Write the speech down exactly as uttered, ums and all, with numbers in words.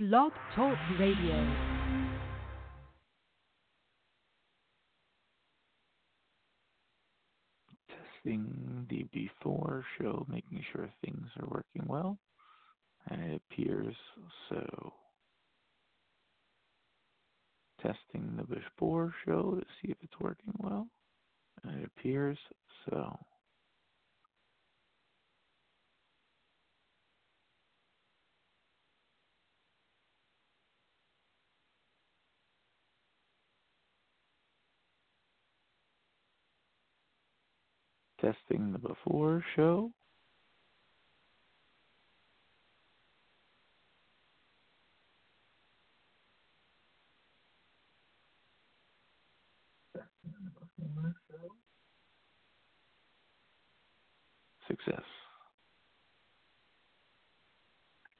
Blog Talk Radio. The before show, making sure things are working well, and it appears so. Testing the before show to see if it's working well, and it appears so. Testing the before show. Testing the before show. Success.